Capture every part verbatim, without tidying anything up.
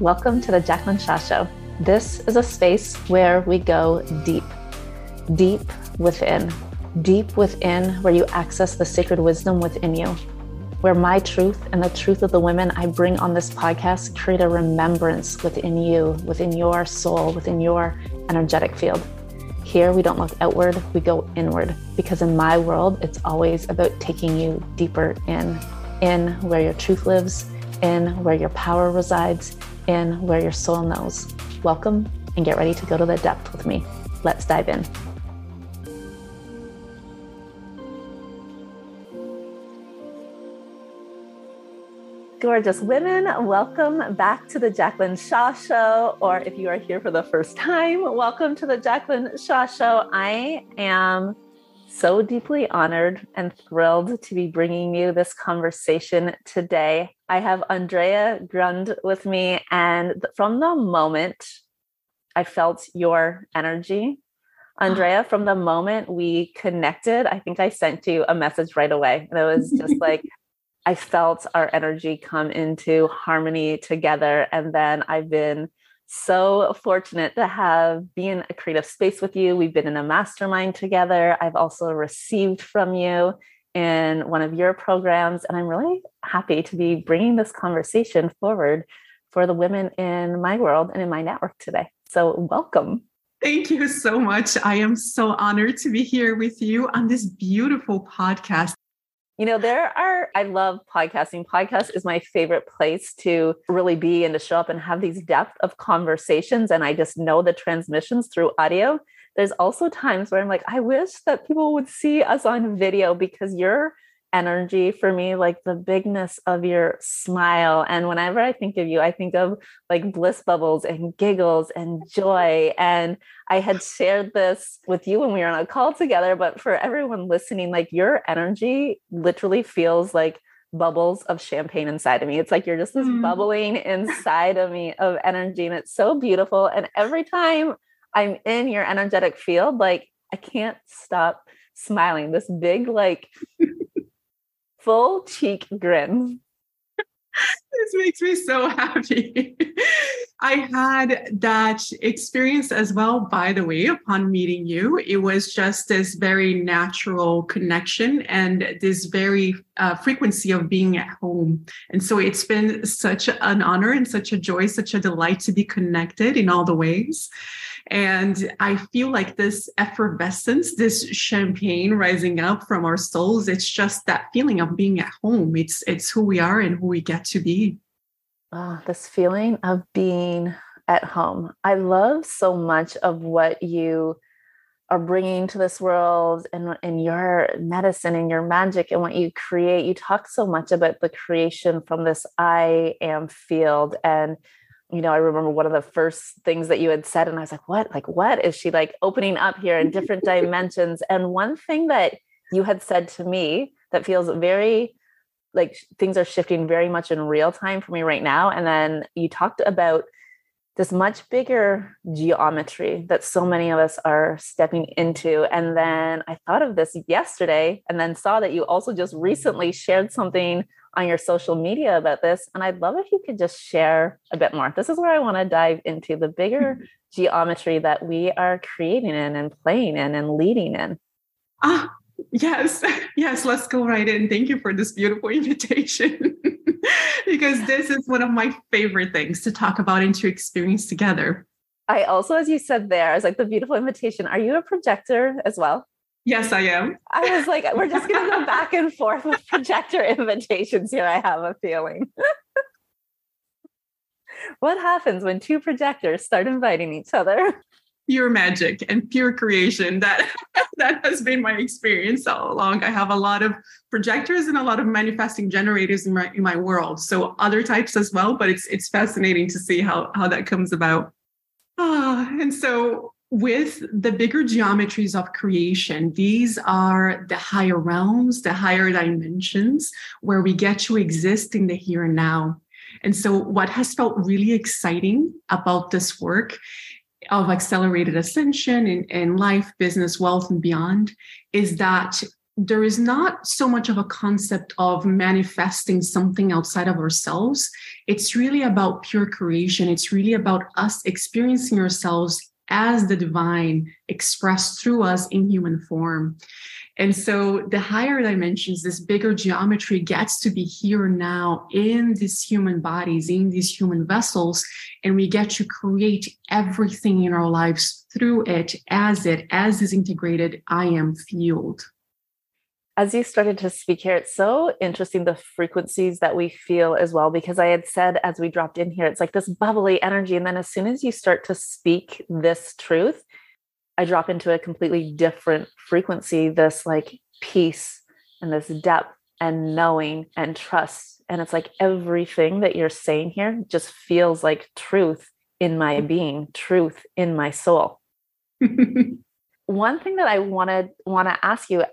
Welcome to the Jaclyn Shaw Show. This is a space where we go deep, deep within, deep within where you access the sacred wisdom within you, where my truth and the truth of the women I bring on this podcast create a remembrance within you, within your soul, within your energetic field. Here, we don't look outward, we go inward, because in my world, it's always about taking you deeper in, in where your truth lives, in where your power resides, in where your soul knows. Welcome and get ready to go to the depth with me. Let's dive in. Gorgeous women, welcome back to the Jaclyn Shaw Show, or if you are here for the first time, welcome to the Jaclyn Shaw Show. I am so deeply honored and thrilled to be bringing you this conversation today. I have Andrea Grund with me, and from the moment I felt your energy, Andrea, from the moment we connected, I think I sent you a message right away, and it was just like, I felt our energy come into harmony together. And then I've been so fortunate to have been in a creative space with you. We've been in a mastermind together. I've also received from you in one of your programs. And I'm really happy to be bringing this conversation forward for the women in my world and in my network today. So welcome. Thank you so much. I am so honored to be here with you on this beautiful podcast. You know, there are, I love podcasting. Podcast is my favorite place to really be and to show up and have these depth of conversations. And I just know the transmissions through audio. There's also times where I'm like, I wish that people would see us on video, because your energy for me, like the bigness of your smile. And whenever I think of you, I think of like bliss bubbles and giggles and joy. And I had shared this with you when we were on a call together, but for everyone listening, like your energy literally feels like bubbles of champagne inside of me. It's like you're just this mm. bubbling inside of me of energy. And it's so beautiful. And every time I'm in your energetic field, like I can't stop smiling. This big, like, full cheek grin. This makes me so happy. I had that experience as well, by the way, upon meeting you. It was just this very natural connection and this very uh, frequency of being at home. And so it's been such an honor and such a joy, such a delight to be connected in all the ways. And I feel like this effervescence, this champagne rising up from our souls, it's just that feeling of being at home. It's, it's who we are and who we get to be. Oh, this feeling of being at home. I love so much of what you are bringing to this world and, and your medicine and your magic and what you create. You talk so much about the creation from this I am field. And, you know, I remember one of the first things that you had said, and I was like, what, like, what is she like opening up here in different dimensions? And one thing that you had said to me that feels very like things are shifting very much in real time for me right now. And then you talked about this much bigger geometry that so many of us are stepping into. And then I thought of this yesterday and then saw that you also just recently shared something on your social media about this. And I'd love if you could just share a bit more. This is where I want to dive into the bigger geometry that we are creating in and playing in and leading in. Ah. Oh. Yes, yes, let's go right in. Thank you for this beautiful invitation, because this is one of my favorite things to talk about and to experience together. I also, as you said there, I was like, the beautiful invitation. Are you a projector as well? Yes, I am. I was like, we're just going to go back and forth with projector invitations here. I have a feeling. What happens when two projectors start inviting each other? Pure magic and pure creation. That that has been my experience all along. I have a lot of projectors and a lot of manifesting generators in my in my world. So other types as well, but it's it's fascinating to see how how that comes about. Ah, and so with the bigger geometries of creation, these are the higher realms, the higher dimensions where we get to exist in the here and now. And so what has felt really exciting about this work of accelerated ascension in, in life, business, wealth, and beyond is that there is not so much of a concept of manifesting something outside of ourselves. It's really about pure creation. It's really about us experiencing ourselves as the divine expressed through us in human form. And so the higher dimensions, this bigger geometry gets to be here now in these human bodies, in these human vessels, and we get to create everything in our lives through it, as it, as this integrated I am field. As you started to speak here, it's so interesting, the frequencies that we feel as well, because I had said as we dropped in here, it's like this bubbly energy. And then as soon as you start to speak this truth, I drop into a completely different frequency, this like peace and this depth and knowing and trust. And it's like everything that you're saying here just feels like truth in my being, truth in my soul. One thing that I wanted want to ask you,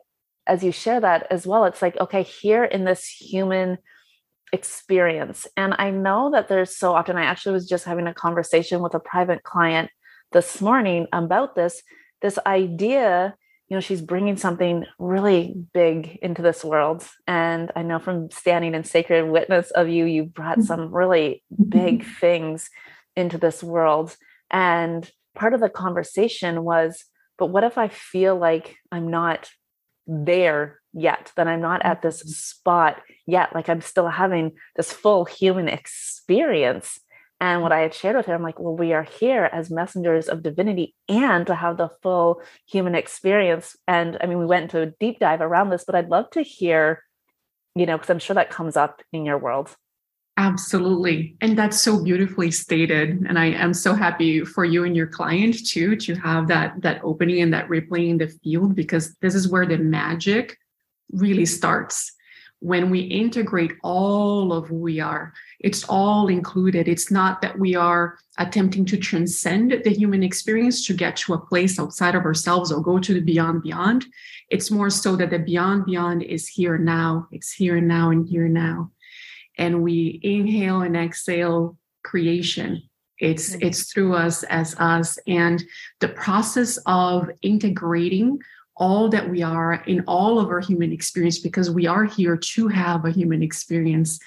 as you share that as well, it's like, okay, here in this human experience. And I know that there's so often, I actually was just having a conversation with a private client this morning about this, this idea, you know, she's bringing something really big into this world. And I know from standing in sacred witness of you, you brought some really big things into this world. And part of the conversation was, but what if I feel like I'm not there yet, that I'm not at this spot yet, like I'm still having this full human experience? And what I had shared with her, I'm like, well, we are here as messengers of divinity and to have the full human experience. And I mean, we went into a deep dive around this, but I'd love to hear, you know, because I'm sure that comes up in your world. Absolutely. And that's so beautifully stated. And I am so happy for you and your client too, to have that, that opening and that rippling in the field, because this is where the magic really starts. When we integrate all of who we are, it's all included. It's not that we are attempting to transcend the human experience to get to a place outside of ourselves or go to the beyond beyond. It's more so that the beyond beyond is here now. It's here now and here now. And we inhale and exhale creation. It's, mm-hmm. it's through us as us. And the process of integrating all that we are in all of our human experience, because we are here to have a human experience,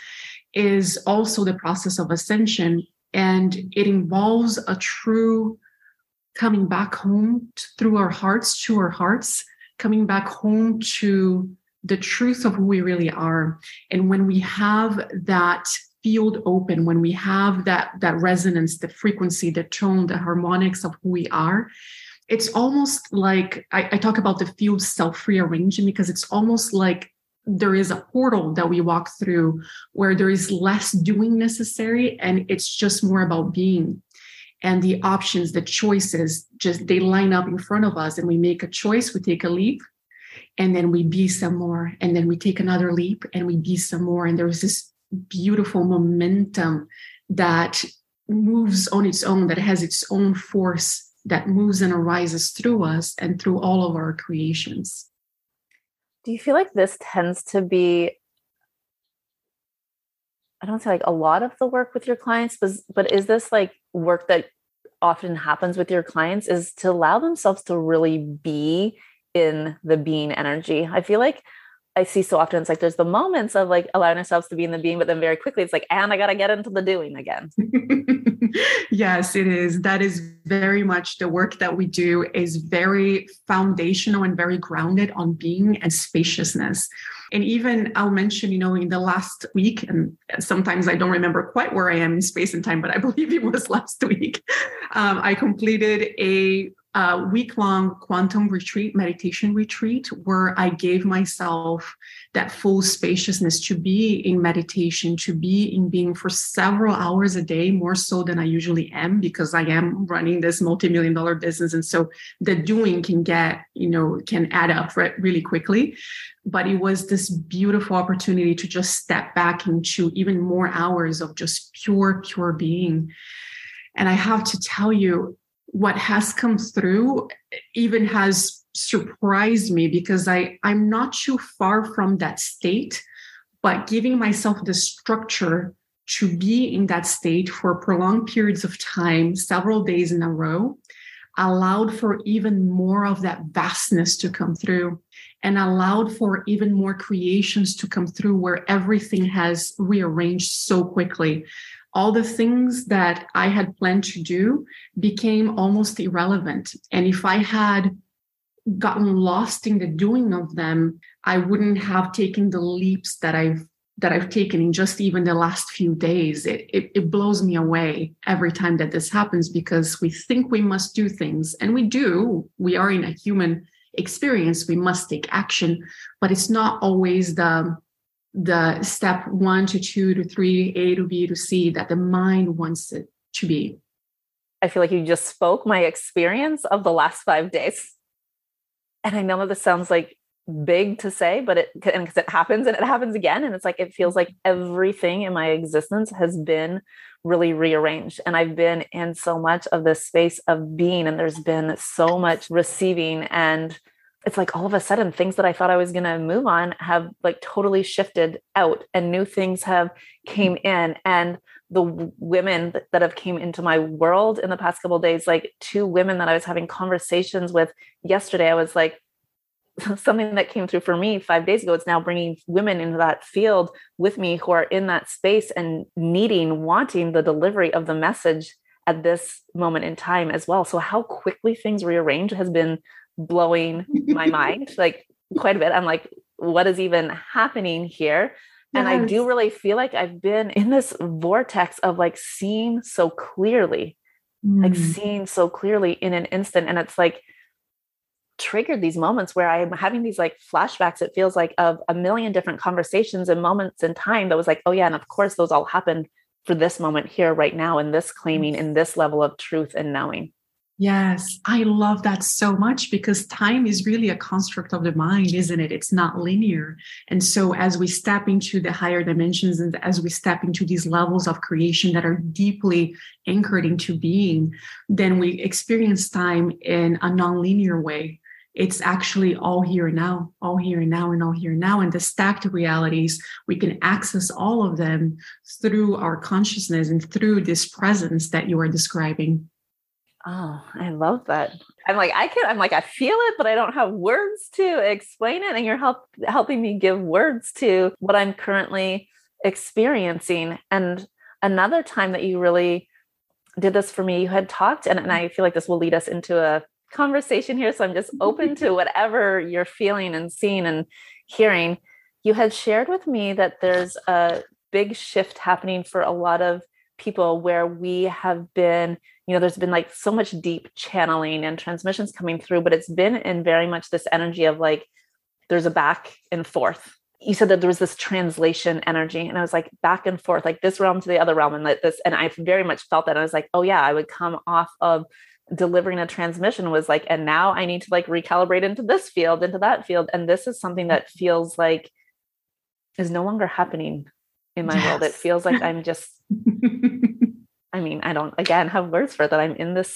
is also the process of ascension. And it involves a true coming back home through our hearts, to our hearts, coming back home to the truth of who we really are. And when we have that field open, when we have that, that resonance, the frequency, the tone, the harmonics of who we are, it's almost like, I, I talk about the field self-rearranging, because it's almost like there is a portal that we walk through where there is less doing necessary, and it's just more about being. And the options, the choices, just they line up in front of us, and we make a choice, we take a leap, and then we be some more, and then we take another leap and we be some more. And there's this beautiful momentum that moves on its own, that has its own force that moves and arises through us and through all of our creations. Do you feel like this tends to be, I don't say like a lot of the work with your clients, but, but is this like work that often happens with your clients, is to allow themselves to really be in the being energy? I feel like I see so often, it's like there's the moments of like allowing ourselves to be in the being, but then very quickly it's like, and I got to get into the doing again. Yes, it is. That is very much the work that we do, is very foundational and very grounded on being and spaciousness. And even I'll mention, you know, in the last week, and sometimes I don't remember quite where I am in space and time, but I believe it was last week. Um, I completed a A week-long quantum retreat, meditation retreat, where I gave myself that full spaciousness to be in meditation, to be in being for several hours a day, more so than I usually am, because I am running this multi-million dollar business. And so the doing can get, you know, can add up really quickly. But it was this beautiful opportunity to just step back into even more hours of just pure, pure being. And I have to tell you, what has come through even has surprised me, because I, I'm not too far from that state, but giving myself the structure to be in that state for prolonged periods of time, several days in a row, allowed for even more of that vastness to come through, and allowed for even more creations to come through, where everything has rearranged so quickly. All the things that I had planned to do became almost irrelevant. And if I had gotten lost in the doing of them, I wouldn't have taken the leaps that I've that I've taken in just even the last few days. It, it, it blows me away every time that this happens, because we think we must do things, and we do. We are in a human experience. We must take action, but it's not always the the step one to two to three, A to B to C that the mind wants it to be. I feel like you just spoke my experience of the last five days. And I know that this sounds like big to say, but it, and cause it happens and it happens again. And it's like, it feels like everything in my existence has been really rearranged. And I've been in so much of this space of being, and there's been so much receiving, and it's like all of a sudden things that I thought I was going to move on have like totally shifted out, and new things have came in. And the women that have came into my world in the past couple of days, like two women that I was having conversations with yesterday, I was like, something that came through for me five days ago, it's now bringing women into that field with me who are in that space and needing, wanting the delivery of the message at this moment in time as well. So how quickly things rearrange has been blowing my mind, like quite a bit. I'm like, what is even happening here? Yes. And I do really feel like I've been in this vortex of like seeing so clearly, mm. like seeing so clearly in an instant. And it's like triggered these moments where I'm having these like flashbacks, it feels like, of a million different conversations and moments in time that was like, oh yeah. And of course those all happened for this moment here right now, and this claiming and this level of truth and knowing. Yes, I love that so much, because time is really a construct of the mind, isn't it? It's not linear. And so as we step into the higher dimensions, and as we step into these levels of creation that are deeply anchored into being, then we experience time in a non-linear way. It's actually all here and now, all here and now, and all here and now. And the stacked realities, we can access all of them through our consciousness and through this presence that you are describing. Oh, I love that. I'm like, I can, I'm like, I feel it, but I don't have words to explain it. And you're help, helping me give words to what I'm currently experiencing. And another time that you really did this for me, you had talked, and, and I feel like this will lead us into a conversation here. So I'm just open to whatever you're feeling and seeing and hearing. You had shared with me that there's a big shift happening for a lot of people where we have been, you know, there's been like so much deep channeling and transmissions coming through, but it's been in very much this energy of like, there's a back and forth. You said that there was this translation energy, and I was like, back and forth, like this realm to the other realm. And like this, and I very much felt that. I was like, oh yeah, I would come off of delivering a transmission was like, and now I need to like recalibrate into this field, into that field. And this is something that feels like is no longer happening in my yes. world. It feels like I'm just, I mean, I don't, again, have words for that. I'm in this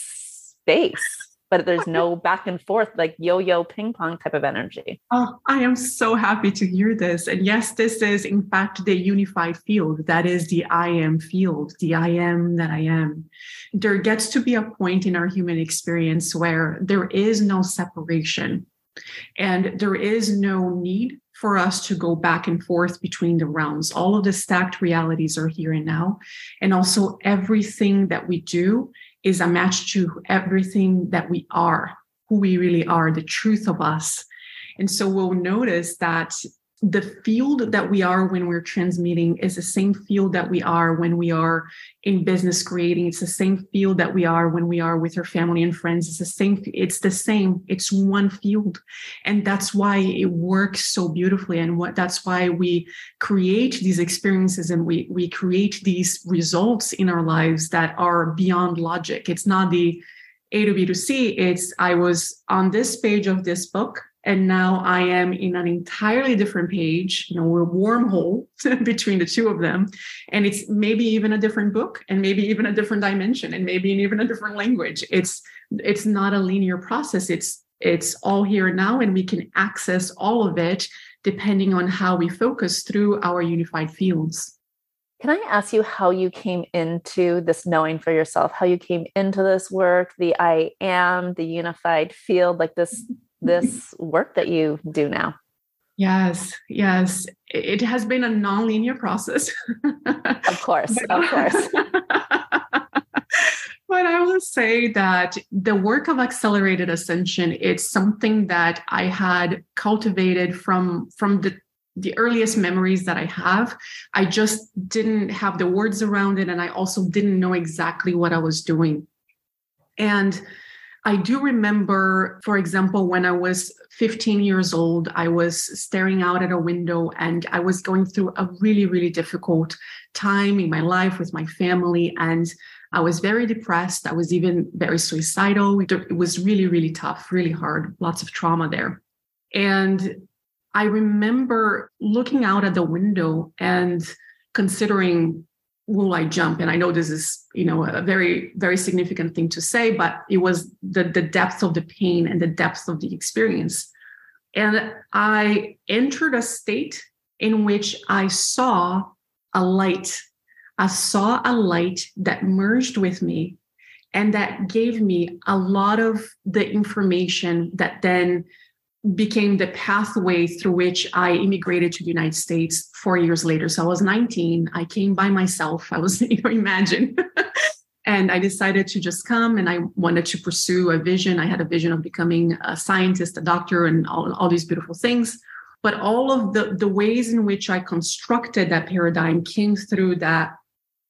space, but there's no back and forth, like yo-yo ping pong type of energy. Oh, I am so happy to hear this. And yes, this is in fact the unified field. That is the I am field, the I am that I am. There gets to be a point in our human experience where there is no separation, and there is no need for us to go back and forth between the realms. All of the stacked realities are here and now. And also everything that we do is a match to everything that we are, who we really are, the truth of us. And so we'll notice that the field that we are when we're transmitting is the same field that we are when we are in business creating. It's the same field that we are when we are with our family and friends. It's the same. It's the same. It's one field. And that's why it works so beautifully. And what that's why we create these experiences, and we, we create these results in our lives that are beyond logic. It's not the A to B to C. It's I was on this page of this book, and now I am in an entirely different page, you know, a wormhole between the two of them. And it's maybe even a different book, and maybe even a different dimension, and maybe even a different language. It's it's not a linear process. It's it's all here now, and we can access all of it depending on how we focus through our unified fields. Can I ask you how you came into this knowing for yourself, how you came into this work, the I am, the unified field, like this, this work that you do now? Yes, yes. It has been a non-linear process. Of course, of course. But I will say that the work of Accelerated Ascension, it's something that I had cultivated from, from the the earliest memories that I have. I just didn't have the words around it. And I also didn't know exactly what I was doing. And I do remember, for example, when I was fifteen years old, I was staring out at a window and I was going through a really, really difficult time in my life with my family. And I was very depressed. I was even very suicidal. It was really, really tough, really hard, lots of trauma there. And I remember looking out at the window and considering, will I jump? And I know this is, you know, a very, very significant thing to say, but it was the, the depth of the pain and the depth of the experience. And I entered a state in which I saw a light. I saw a light that merged with me and that gave me a lot of the information that then became the pathway through which I immigrated to the United States four years later. So I was nineteen. I came by myself. I was, you know, imagine. And I decided to just come and I wanted to pursue a vision. I had a vision of becoming a scientist, a doctor, and all, all these beautiful things. But all of the, the ways in which I constructed that paradigm came through that,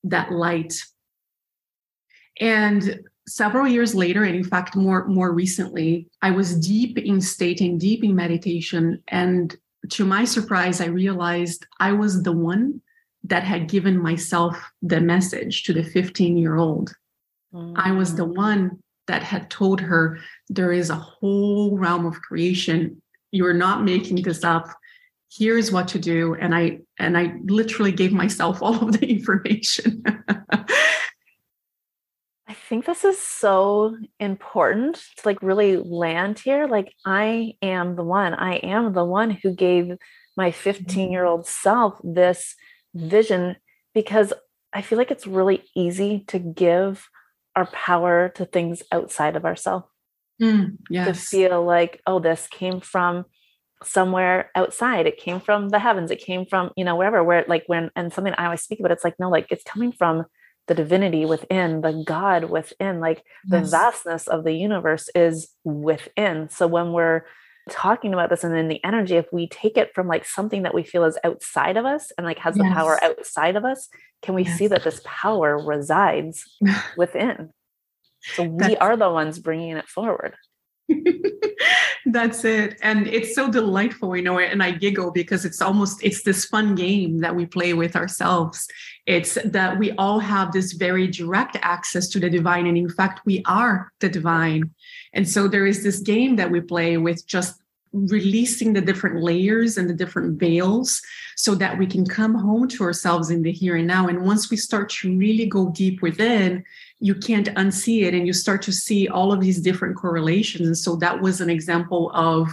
that light. And several years later, and in fact, more, more recently, I was deep in state and deep in meditation. And to my surprise, I realized I was the one that had given myself the message to the fifteen-year-old. Mm. I was the one that had told her, there is a whole realm of creation. You're not making this up. Here's what to do. And I, and I literally gave myself all of the information. I think this is so important to like really land here. Like I am the one, I am the one who gave my fifteen year old self this vision, because I feel like it's really easy to give our power to things outside of ourselves. Mm, yes. To feel like, oh, this came from somewhere outside. It came from the heavens. It came from, you know, wherever, where like when, and something I always speak about, it's like, no, like it's coming from the divinity within, the God within, like the yes. vastness of the universe is within. So when we're talking about this and then the energy, if we take it from like something that we feel is outside of us and like has yes. the power outside of us, can we yes. see that this power resides within? So we That's- are the ones bringing it forward. That's it. And it's so delightful, you know, and I giggle because it's almost, it's this fun game that we play with ourselves. It's that we all have this very direct access to the divine. And in fact, we are the divine. And so there is this game that we play with just releasing the different layers and the different veils so that we can come home to ourselves in the here and now. And once we start to really go deep within, you can't unsee it and you start to see all of these different correlations. And so that was an example of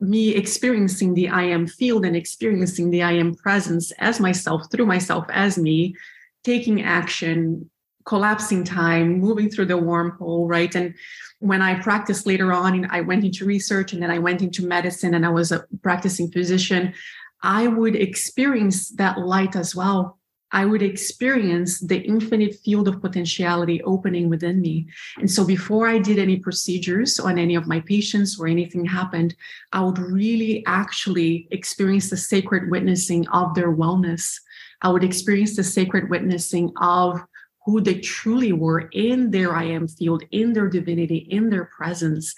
me experiencing the I am field and experiencing the I am presence as myself, through myself, as me, taking action, collapsing time, moving through the wormhole, right? And when I practiced later on, I went into research and then I went into medicine and I was a practicing physician. I would experience that light as well. I would experience the infinite field of potentiality opening within me. And so before I did any procedures on any of my patients or anything happened, I would really actually experience the sacred witnessing of their wellness. I would experience the sacred witnessing of who they truly were in their I am field, in their divinity, in their presence.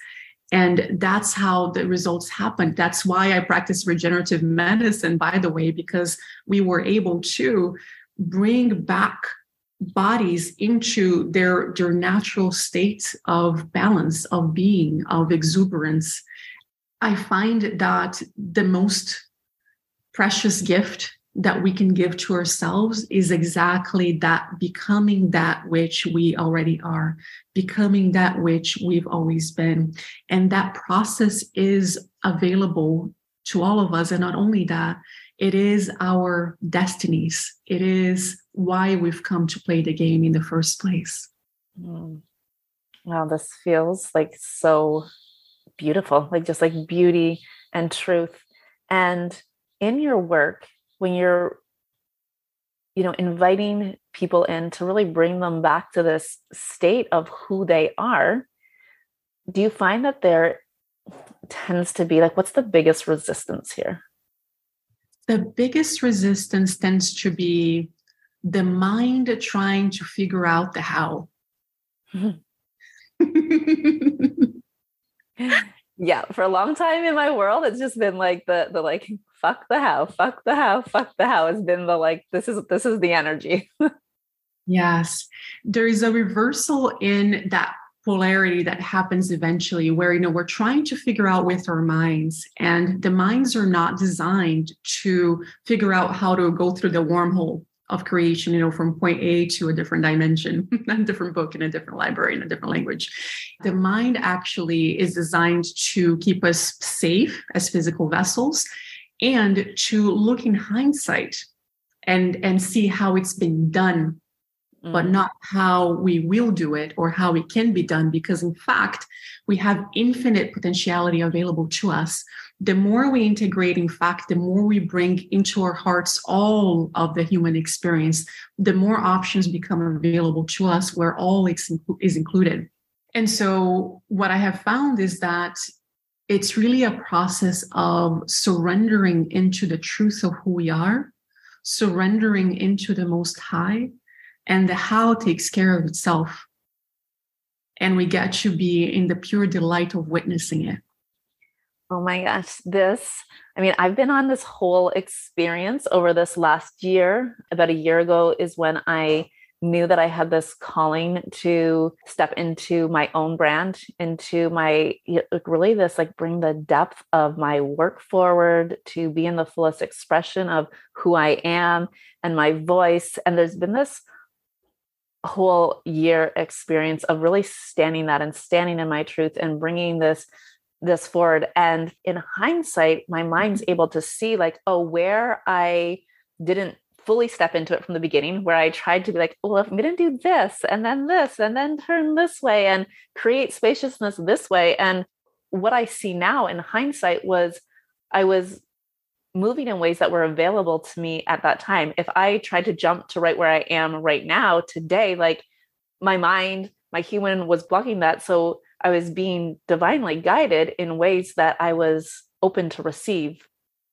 And that's how the results happened. That's why I practice regenerative medicine, by the way, because we were able to bring back bodies into their, their natural state of balance, of being, of exuberance. I find that the most precious gift that we can give to ourselves is exactly that, becoming that which we already are, becoming that which we've always been. And that process is available to all of us. And not only that, it is our destinies. It is why we've come to play the game in the first place. Mm. Wow, this feels like so beautiful, like just like beauty and truth. And in your work, when you're, you know, inviting people in to really bring them back to this state of who they are, do you find that there tends to be like, what's the biggest resistance here? The biggest resistance tends to be the mind trying to figure out the how. Yeah, for a long time in my world, it's just been like the the like fuck the how, fuck the how, fuck the how has been the like this is this is the energy. Yes, there is a reversal in that polarity that happens eventually, where, you know, we're trying to figure out with our minds, and the minds are not designed to figure out how to go through the wormhole of creation, you know, from point A to a different dimension, a different book in a different library in a different language. The mind actually is designed to keep us safe as physical vessels, and to look in hindsight and, and see how it's been done, but not how we will do it or how it can be done, because in fact, we have infinite potentiality available to us. The more we integrate, in fact, the more we bring into our hearts all of the human experience, the more options become available to us where all is included. And so what I have found is that it's really a process of surrendering into the truth of who we are, surrendering into the Most High, and the how takes care of itself. And we get to be in the pure delight of witnessing it. Oh my gosh, this, I mean, I've been on this whole experience over this last year. About a year ago is when I knew that I had this calling to step into my own brand, into my, really this, like bring the depth of my work forward, to be in the fullest expression of who I am and my voice. And there's been this whole year experience of really standing that and standing in my truth and bringing this, this forward. And in hindsight, my mind's able to see like, oh, where I didn't fully step into it from the beginning, where I tried to be like, well, if I'm going to do this and then this, and then turn this way and create spaciousness this way. And what I see now in hindsight was I was moving in ways that were available to me at that time. If I tried to jump to right where I am right now today, like my mind, my human was blocking that. So I was being divinely guided in ways that I was open to receive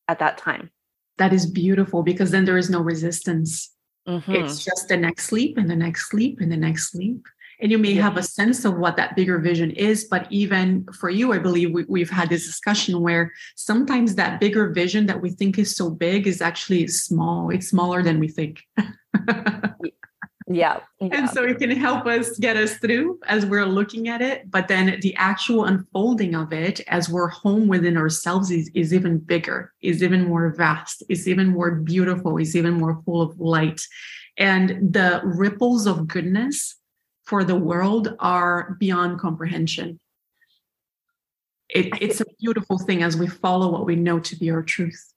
at that time. That is beautiful, because then there is no resistance. Mm-hmm. It's just the next leap and the next leap and the next leap. And you may yeah. have a sense of what that bigger vision is, but even for you, I believe we, we've had this discussion where sometimes that bigger vision that we think is so big is actually small. It's smaller than we think. Yeah. Yeah. And so it can help us get us through as we're looking at it. But then the actual unfolding of it as we're home within ourselves is, is even bigger, is even more vast, is even more beautiful, is even more full of light. And the ripples of goodness for the world are beyond comprehension. It, it's a beautiful thing as we follow what we know to be our truth.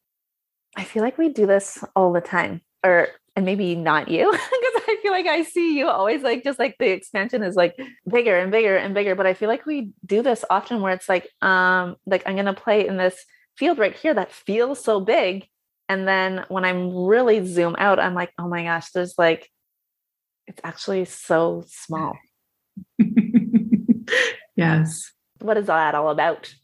I feel like we do this all the time, or and maybe not you, because I feel like I see you always like, just like the expansion is like bigger and bigger and bigger. But I feel like we do this often where it's like, um, like I'm going to play in this field right here that feels so big. And then when I'm really zoom out, I'm like, oh my gosh, there's like, it's actually so small. Yes. What is that all about?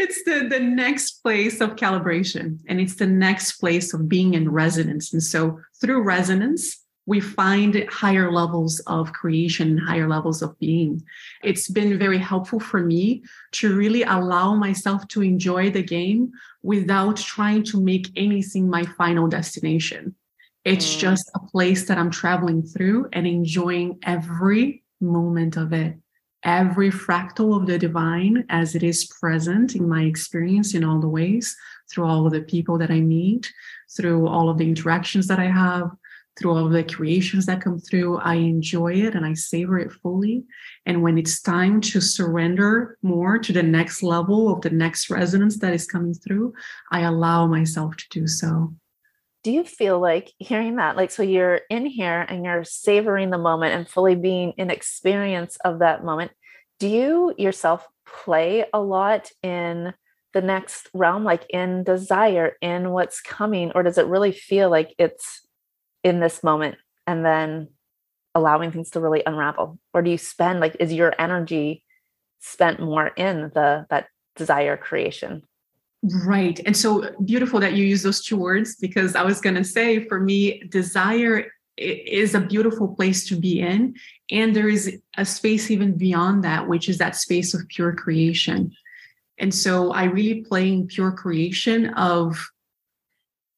It's the, the next place of calibration, and it's the next place of being in resonance. And so through resonance, we find higher levels of creation, higher levels of being. It's been very helpful for me to really allow myself to enjoy the game without trying to make anything my final destination. It's just a place that I'm traveling through and enjoying every moment of it, every fractal of the divine as it is present in my experience in all the ways, through all of the people that I meet, through all of the interactions that I have, through all of the creations that come through. I enjoy it and I savor it fully. And when it's time to surrender more to the next level of the next resonance that is coming through, I allow myself to do so. do you feel like hearing that, like, so you're in here and you're savoring the moment and fully being in experience of that moment. Do you yourself play a lot in the next realm, like in desire, in what's coming, or does it really feel like it's in this moment and then allowing things to really unravel? Or do you spend, like, is your energy spent more in the, that desire creation? Right. And so beautiful that you use those two words, because I was going to say, for me, desire is a beautiful place to be in. And there is a space even beyond that, which is that space of pure creation. And so I really play in pure creation of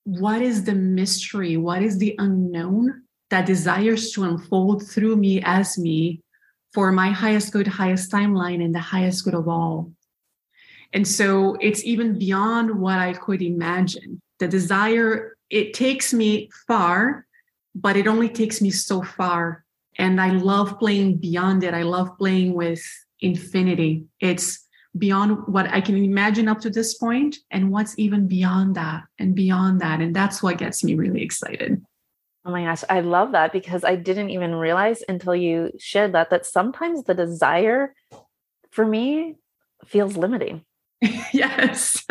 what is the mystery, what is the unknown that desires to unfold through me as me for my highest good, highest timeline, and the highest good of all. And so it's even beyond what I could imagine. The desire, it takes me far, but it only takes me so far. And I love playing beyond it. I love playing with infinity. It's beyond what I can imagine up to this point, and what's even beyond that and beyond that. And that's what gets me really excited. Oh my gosh, I love that, because I didn't even realize until you shared that, that sometimes the desire for me feels limiting. Yes.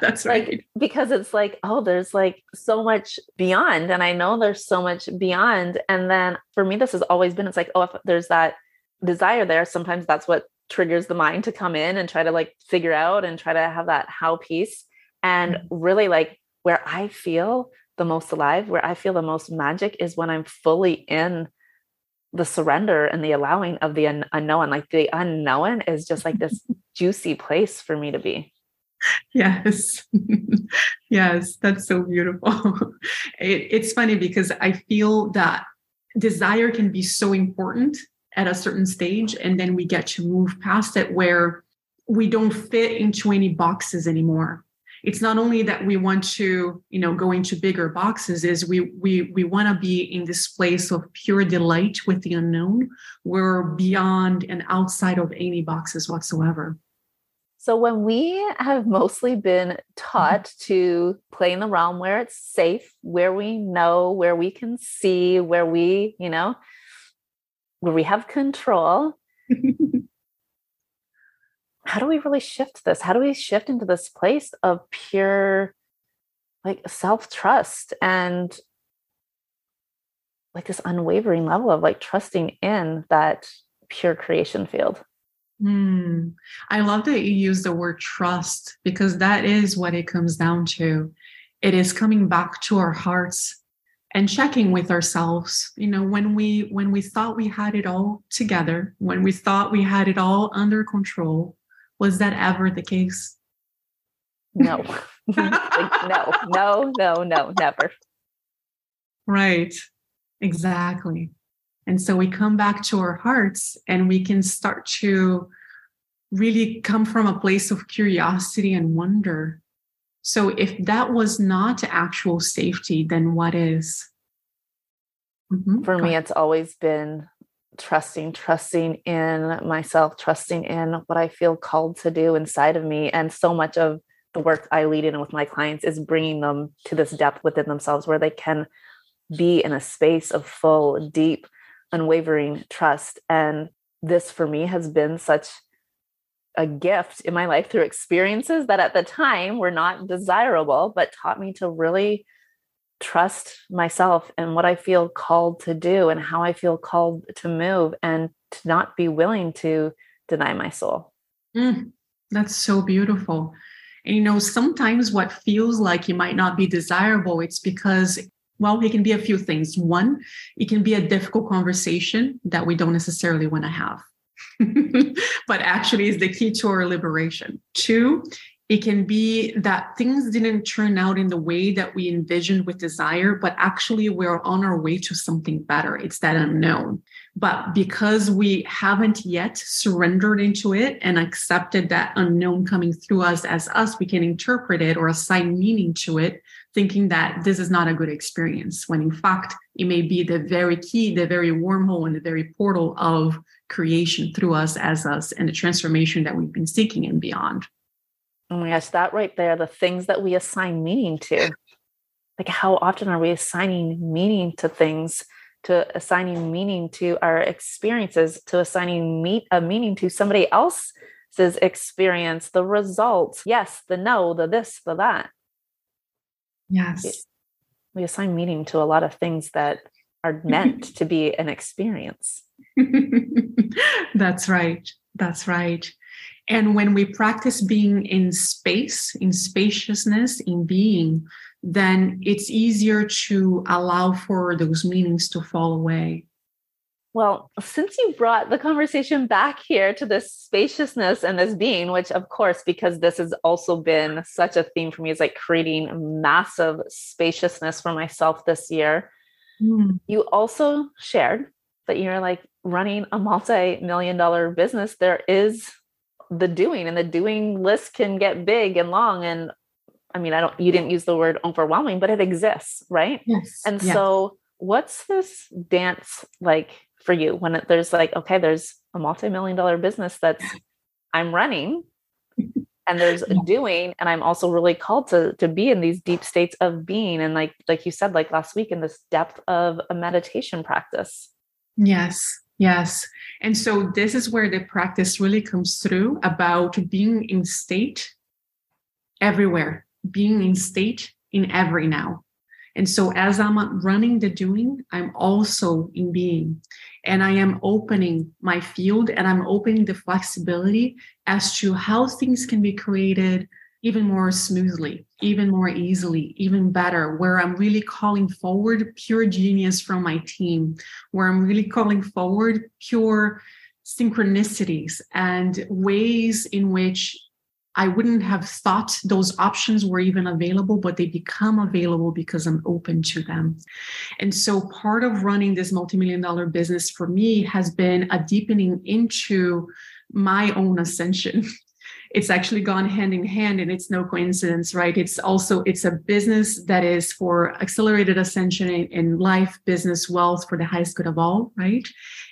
That's right. Like, because it's like, oh, there's like so much beyond. And I know there's so much beyond. And then for me, this has always been, it's like, oh, if there's that desire there, sometimes that's what triggers the mind to come in and try to like figure out and try to have that how piece. And really, like, where I feel the most alive, where I feel the most magic is when I'm fully in the surrender and the allowing of the un- unknown. Like, the unknown is just like this juicy place for me to be. Yes. Yes. That's so beautiful. It, it's funny because I feel that desire can be so important at a certain stage. And then we get to move past it where we don't fit into any boxes anymore. It's not only that we want to, you know, go into bigger boxes, is we we we want to be in this place of pure delight with the unknown. We're beyond and outside of any boxes whatsoever. So when we have mostly been taught mm-hmm. to play in the realm where it's safe, where we know, where we can see, where we, you know, where we have control, how do we really shift this? How do we shift into this place of pure, like, self-trust and like this unwavering level of like trusting in that pure creation field? Mm. I love that you use the word trust, because that is what it comes down to. It is coming back to our hearts and checking with ourselves. You know, when we when we thought we had it all together, when we thought we had it all under control, was that ever the case? No, like, no, no, no, no, never. Right, exactly. And so we come back to our hearts and we can start to really come from a place of curiosity and wonder. So if that was not actual safety, then what is? Mm-hmm. For me, it's always been trusting, trusting in myself, trusting in what I feel called to do inside of me. And so much of the work I lead in with my clients is bringing them to this depth within themselves where they can be in a space of full, deep, unwavering trust. And this for me has been such a gift in my life through experiences that at the time were not desirable, but taught me to really trust myself and what I feel called to do and how I feel called to move, and to not be willing to deny my soul. Mm, that's so beautiful. And, you know, sometimes what feels like it might not be desirable, it's because, well, it can be a few things. One, it can be a difficult conversation that we don't necessarily want to have. But actually is the key to our liberation. Two, it can be that things didn't turn out in the way that we envisioned with desire, but actually we're on our way to something better. It's that unknown. But because we haven't yet surrendered into it and accepted that unknown coming through us as us, we can interpret it or assign meaning to it, thinking that this is not a good experience, when in fact, it may be the very key, the very wormhole, and the very portal of creation through us as us, and the transformation that we've been seeking and beyond. Oh my gosh, that right there, the things that we assign meaning to. like how often are we assigning meaning to things, to assigning meaning to our experiences, to assigning meet a meaning to somebody else's experience, the results, yes, the no, the this, the that. Yes. We assign meaning to a lot of things that are meant to be an experience. That's right. That's right. And when we practice being in space, in spaciousness, in being, then it's easier to allow for those meanings to fall away. Well, since you brought the conversation back here to this spaciousness and this being, which of course, because this has also been such a theme for me, is like creating massive spaciousness for myself this year. Mm. You also shared that you're like running a multi-million dollar business. There is the doing, and the doing list can get big and long. And I mean, I don't, you didn't use the word overwhelming, but it exists, right? Yes. And yes. So what's this dance like for you when it, there's like, okay, there's a multi-million dollar business that's I'm running and there's doing, and I'm also really called to, to be in these deep states of being. And like, like you said, like last week, in this depth of a meditation practice. Yes. Yes. And so this is where the practice really comes through about being in state everywhere, being in state in every now. And so as I'm running the doing, I'm also in being, and I am opening my field, and I'm opening the flexibility as to how things can be created even more smoothly, even more easily, even better, where I'm really calling forward pure genius from my team, where I'm really calling forward pure synchronicities and ways in which I wouldn't have thought those options were even available, but they become available because I'm open to them. And so part of running this multimillion dollar business for me has been a deepening into my own ascension. It's actually gone hand in hand, and it's no coincidence, right? It's also, it's a business that is for accelerated ascension in life, business, wealth, for the highest good of all, right?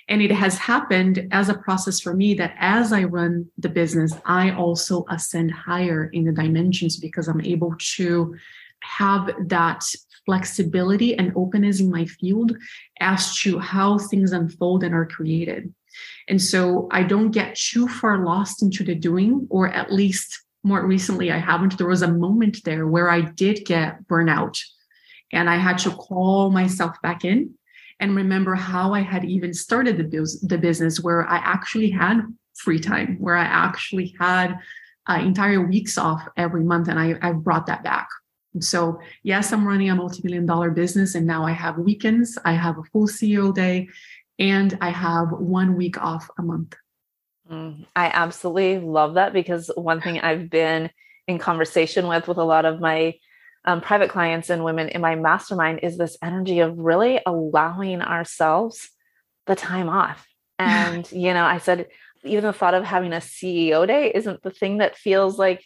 And it has happened as a process for me that as I run the business, I also ascend higher in the dimensions because I'm able to have that flexibility and openness in my field as to how things unfold and are created. And so I don't get too far lost into the doing, or at least more recently, I haven't. There was a moment there where I did get burnout, and I had to call myself back in and remember how I had even started the, bus- the business, where I actually had free time, where I actually had uh, entire weeks off every month. And I, I brought that back. And so, yes, I'm running a multi-million dollar business, and now I have weekends. I have a full C E O day. And I have one week off a month. Mm, I absolutely love that, because one thing I've been in conversation with, with a lot of my um, private clients and women in my mastermind, is this energy of really allowing ourselves the time off. And, you know, I said, even the thought of having a C E O day isn't the thing that feels like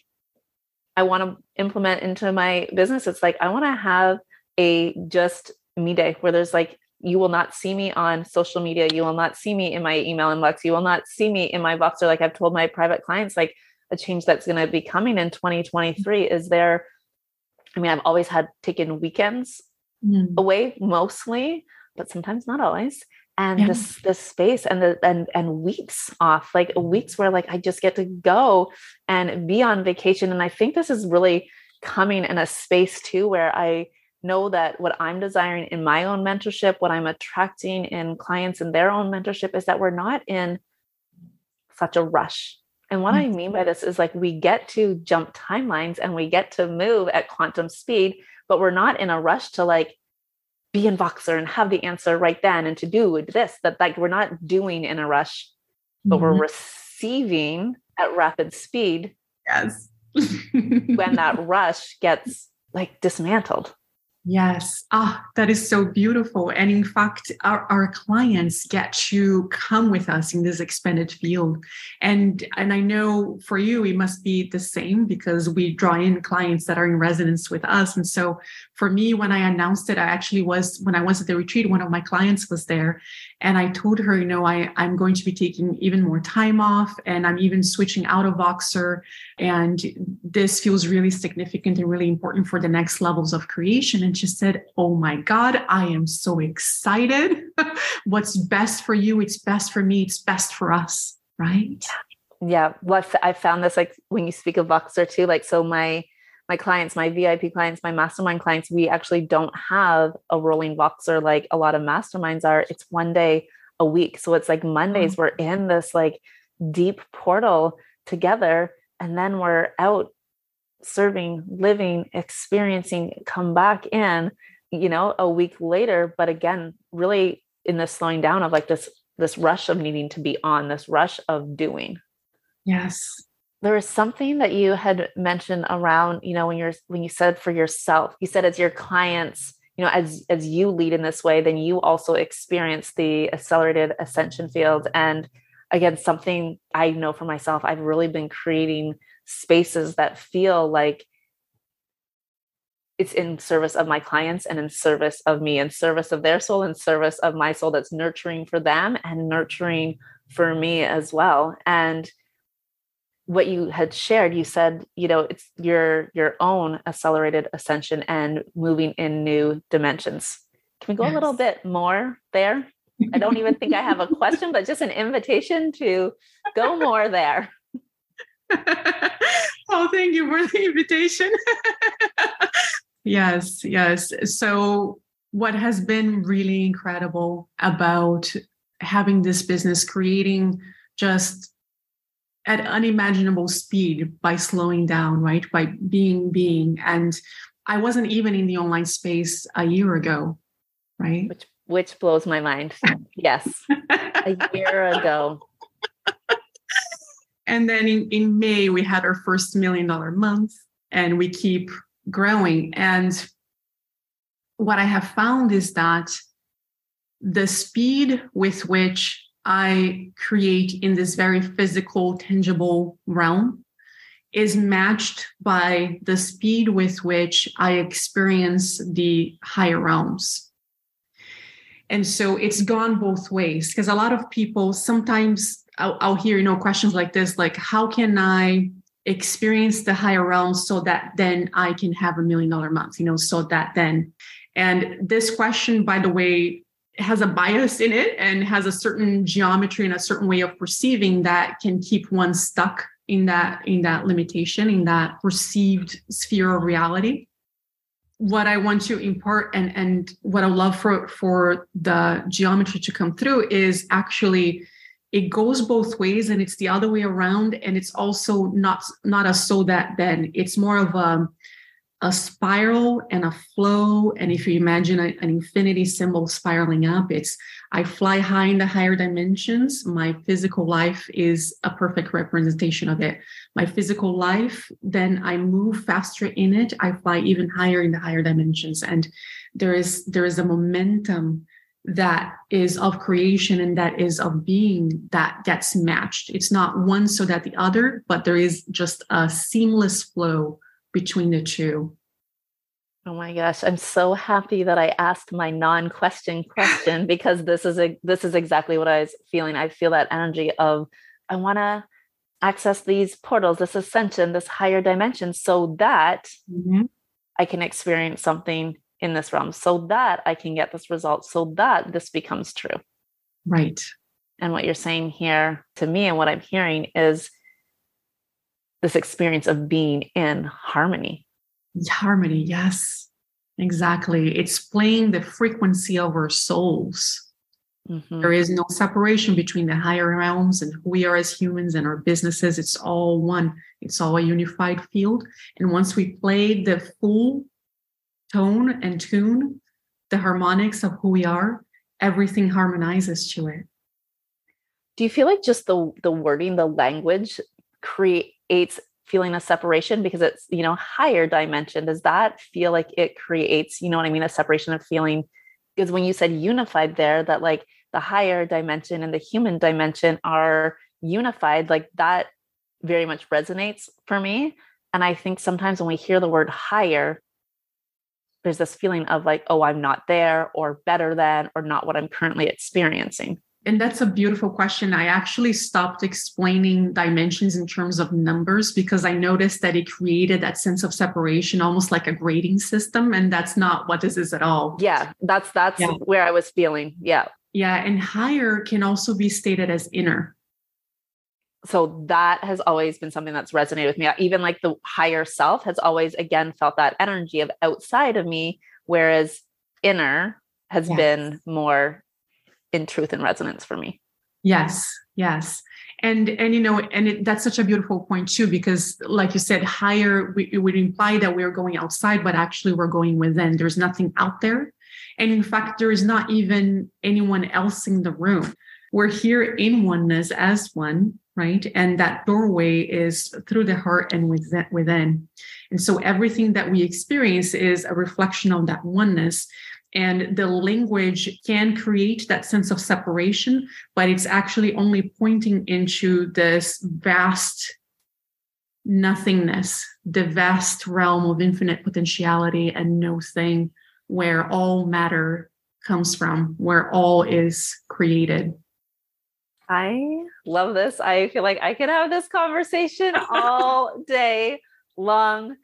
I want to implement into my business. It's like, I want to have a just me day where there's like, you will not see me on social media. You will not see me in my email inbox. You will not see me in my boxer. Like I've told my private clients, like a change that's going to be coming in twenty twenty-three is there. I mean, I've always had taken weekends mm. away mostly, but sometimes not always. And yeah. this, this space and the, and, and weeks off, like weeks where like, I just get to go and be on vacation. And I think this is really coming in a space too, where I know that what I'm desiring in my own mentorship, what I'm attracting in clients in their own mentorship, is that we're not in such a rush. And what mm-hmm. I mean by this is like, we get to jump timelines and we get to move at quantum speed, but we're not in a rush to like be in Voxer and have the answer right then and to do this, that like, we're not doing in a rush, but mm-hmm. we're receiving at rapid speed. Yes. When that rush gets like dismantled. Yes. Ah, that is so beautiful. And in fact, our, our clients get to come with us in this expanded field. And, and I know for you, it must be the same, because we draw in clients that are in resonance with us. And so for me, when I announced it, I actually was, when I was at the retreat, one of my clients was there, and I told her, you know, I, I'm going to be taking even more time off, and I'm even switching out of Voxer. And this feels really significant and really important for the next levels of creation. And and she said, oh my God, I am so excited. What's best for you? It's best for me. It's best for us. Right. Yeah. What I found this, like when you speak of Voxer too, like, so my, my clients, my V I P clients, my mastermind clients, we actually don't have a rolling Voxer. Like a lot of masterminds are, it's one day a week. So it's like Mondays, we're in this like deep portal together. And then we're out serving, living, experiencing, come back in, you know, a week later, but again, really in this slowing down of like this, this rush of needing to be on, this rush of doing. Yes. There was something that you had mentioned around, you know, when you're, when you said for yourself, you said as your clients, you know, as, as you lead in this way, then you also experience the accelerated ascension field. And again, something I know for myself, I've really been creating spaces that feel like it's in service of my clients and in service of me, in service of their soul, in service of my soul, that's nurturing for them and nurturing for me as well. And what you had shared, you said, you know, it's your, your own accelerated ascension and moving in new dimensions. Can we go yes. a little bit more there? I don't even think I have a question, but just an invitation to go more there. Oh, thank you for the invitation. Yes, yes. So what has been really incredible about having this business, creating just at unimaginable speed by slowing down, right? By being, being, and I wasn't even in the online space a year ago, right? Which, which blows my mind. Yes. A year ago. And then in, in May, we had our first million dollar month and we keep growing. And what I have found is that the speed with which I create in this very physical, tangible realm is matched by the speed with which I experience the higher realms. And so it's gone both ways because a lot of people sometimes I'll, I'll hear, you know, questions like this, like, how can I experience the higher realms so that then I can have a million dollar month, you know, so that then, and this question, by the way, has a bias in it and has a certain geometry and a certain way of perceiving that can keep one stuck in that, in that limitation, in that perceived sphere of reality. What I want to impart and, and what I love for, for the geometry to come through is actually it goes both ways and it's the other way around. And it's also not, not a so that then. It's more of a, a spiral and a flow. And if you imagine a, an infinity symbol spiraling up, it's I fly high in the higher dimensions. My physical life is a perfect representation of it. My physical life, then I move faster in it. I fly even higher in the higher dimensions. And there is there is a momentum that is of creation and that is of being that gets matched. It's not one so that the other, but there is just a seamless flow between the two. Oh my gosh. I'm so happy that I asked my non-question question because this is a, this is exactly what I was feeling. I feel that energy of, I want to access these portals, this ascension, this higher dimension so that mm-hmm. I can experience something in this realm so that I can get this result, so that this becomes true. Right. And what you're saying here to me and what I'm hearing is this experience of being in harmony. Harmony. Yes, exactly. It's playing the frequency of our souls. Mm-hmm. There is no separation between the higher realms and who we are as humans and our businesses. It's all one. It's all a unified field. And once we play the full tone and tune, the harmonics of who we are, everything harmonizes to it. Do you feel like just the, the wording, the language creates feeling a separation because it's, you know, higher dimension? Does that feel like it creates, you know what I mean? A separation of feeling? Because when you said unified there, that like the higher dimension and the human dimension are unified, like that very much resonates for me. And I think sometimes when we hear the word higher, there's this feeling of like, oh, I'm not there or better than, or not what I'm currently experiencing. And that's a beautiful question. I actually stopped explaining dimensions in terms of numbers because I noticed that it created that sense of separation, almost like a grading system. And that's not what this is at all. Yeah, that's that's yeah. where I was feeling. Yeah. Yeah. And higher can also be stated as inner. So that has always been something that's resonated with me. Even like the higher self has always, again, felt that energy of outside of me, whereas inner has yes. been more in truth and resonance for me. Yes. Yes. And, and, you know, and it, that's such a beautiful point too, because like you said, higher, we, it would imply that we're going outside, but actually we're going within. There's nothing out there. And in fact, there is not even anyone else in the room. We're here in oneness as one, right? And that doorway is through the heart and within. And so everything that we experience is a reflection of that oneness. And the language can create that sense of separation, but it's actually only pointing into this vast nothingness, the vast realm of infinite potentiality and no thing, where all matter comes from, where all is created. I love this. I feel like I could have this conversation all day long.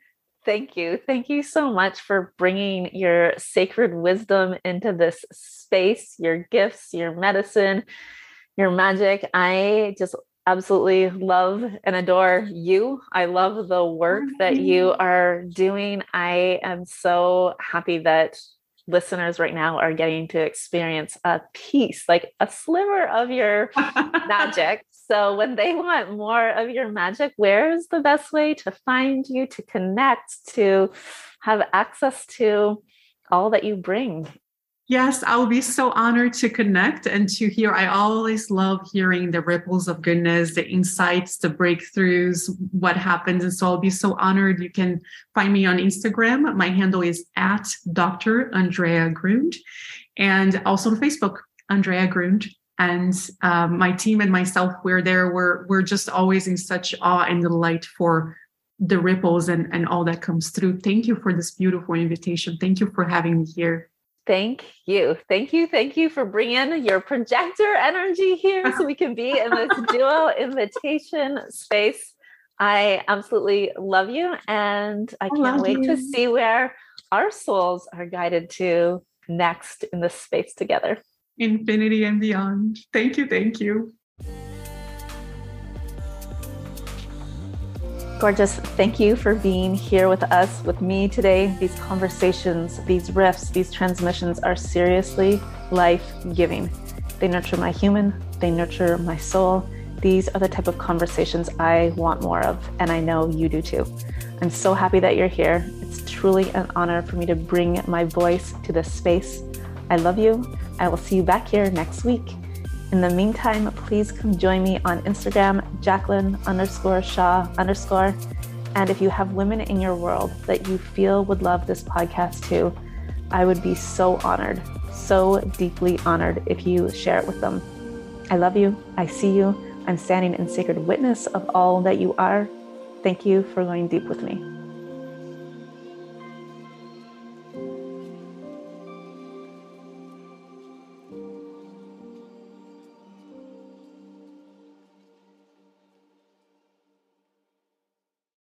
Thank you. Thank you so much for bringing your sacred wisdom into this space, your gifts, your medicine, your magic. I just absolutely love and adore you. I love the work that you are doing. I am so happy that listeners right now are getting to experience a piece, like a sliver of your magic. So when they want more of your magic, where's the best way to find you, to connect, to have access to all that you bring? Yes, I'll be so honored to connect and to hear. I always love hearing the ripples of goodness, the insights, the breakthroughs, what happens. And so I'll be so honored. You can find me on Instagram. My handle is at Doctor Andrea Grund, and also on Facebook, Andrea Grund. And um, my team and myself, we're there. We're, we're just always in such awe and delight for the ripples and, and all that comes through. Thank you for this beautiful invitation. Thank you for having me here. Thank you. Thank you. Thank you for bringing your projector energy here so we can be in this duo invitation space. I absolutely love you. And I, I can't wait you. to see where our souls are guided to next in this space together. Infinity and beyond. Thank you. Thank you. Gorgeous. Thank you for being here with us, with me today. These conversations, these riffs, these transmissions are seriously life-giving. They nurture my human, they nurture my soul. These are the type of conversations I want more of, and I know you do too. I'm so happy that you're here. It's truly an honor for me to bring my voice to this space. I love you. I will see you back here next week. In the meantime, please come join me on Instagram, Jaclyn underscore Shaw underscore. And if you have women in your world that you feel would love this podcast too, I would be so honored, so deeply honored if you share it with them. I love you. I see you. I'm standing in sacred witness of all that you are. Thank you for going deep with me.